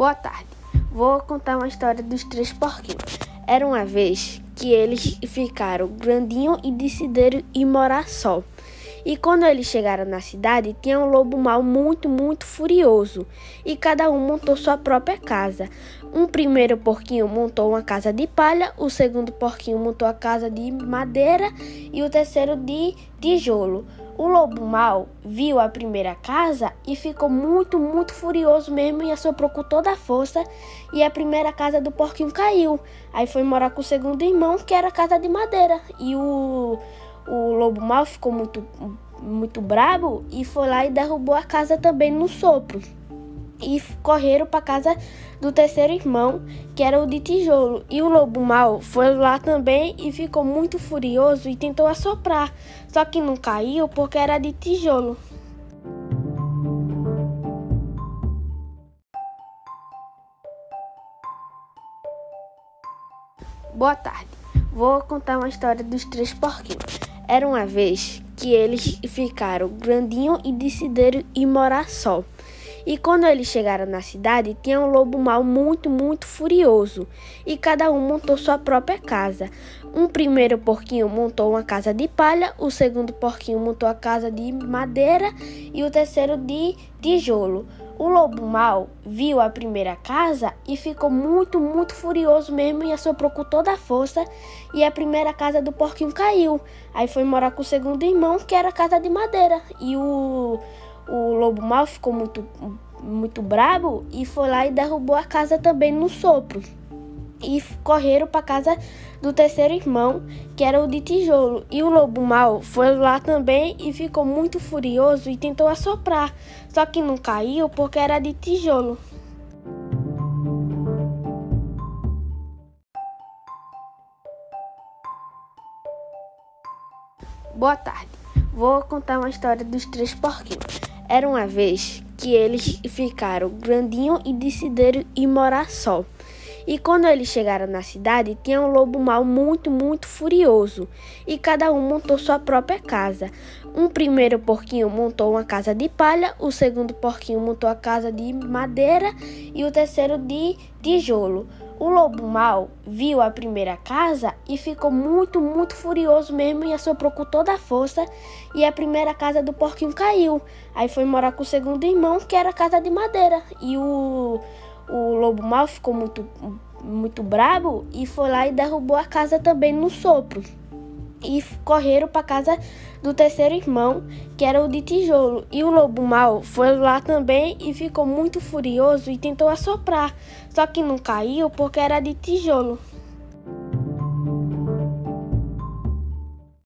Boa tarde, vou contar uma história dos três porquinhos. Era uma vez que eles ficaram grandinho e decidiram ir morar só. E quando eles chegaram na cidade, tinha um lobo mau muito furioso. E cada um montou sua própria casa. Um primeiro porquinho montou uma casa de palha, o segundo porquinho montou a casa de madeira e o terceiro de tijolo. O lobo mau viu a primeira casa e ficou muito furioso mesmo e assoprou com toda a força e a primeira casa do porquinho caiu. Aí foi morar com o segundo irmão, que era a casa de madeira, e o lobo mau ficou muito brabo e foi lá e derrubou a casa também no sopro. E correram para a casa do terceiro irmão, que era o de tijolo. E o lobo mau foi lá também e ficou muito furioso e tentou assoprar. Só que não caiu porque era de tijolo. Boa tarde, vou contar uma história dos três porquinhos. Era uma vez que eles ficaram grandinho e decidiram ir morar só. E quando eles chegaram na cidade, tinha um lobo mau muito furioso. E cada um montou sua própria casa. Um primeiro porquinho montou uma casa de palha, o segundo porquinho montou a casa de madeira e o terceiro de tijolo. O lobo mau viu a primeira casa e ficou muito furioso mesmo e assoprou com toda a força e a primeira casa do porquinho caiu. Aí foi morar com o segundo irmão, que era a casa de madeira, e o lobo mau ficou muito brabo e foi lá e derrubou a casa também no sopro. E correram para a casa do terceiro irmão, que era o de tijolo. E o lobo mau foi lá também e ficou muito furioso e tentou assoprar. Só que não caiu porque era de tijolo. Boa tarde, vou contar uma história dos três porquinhos. Era uma vez que eles ficaram grandinho e decidiram ir morar só. E quando eles chegaram na cidade, tinha um lobo mau muito furioso. E cada um montou sua própria casa. Um primeiro porquinho montou uma casa de palha, o segundo porquinho montou a casa de madeira e o terceiro de tijolo. O lobo mau viu a primeira casa e ficou muito furioso mesmo e assoprou com toda a força e a primeira casa do porquinho caiu. Aí foi morar com o segundo irmão, que era a casa de madeira, e o lobo mau ficou muito brabo e foi lá e derrubou a casa também no sopro. E correram para a casa do terceiro irmão, que era o de tijolo. E o lobo mau foi lá também e ficou muito furioso e tentou assoprar. Só que não caiu porque era de tijolo.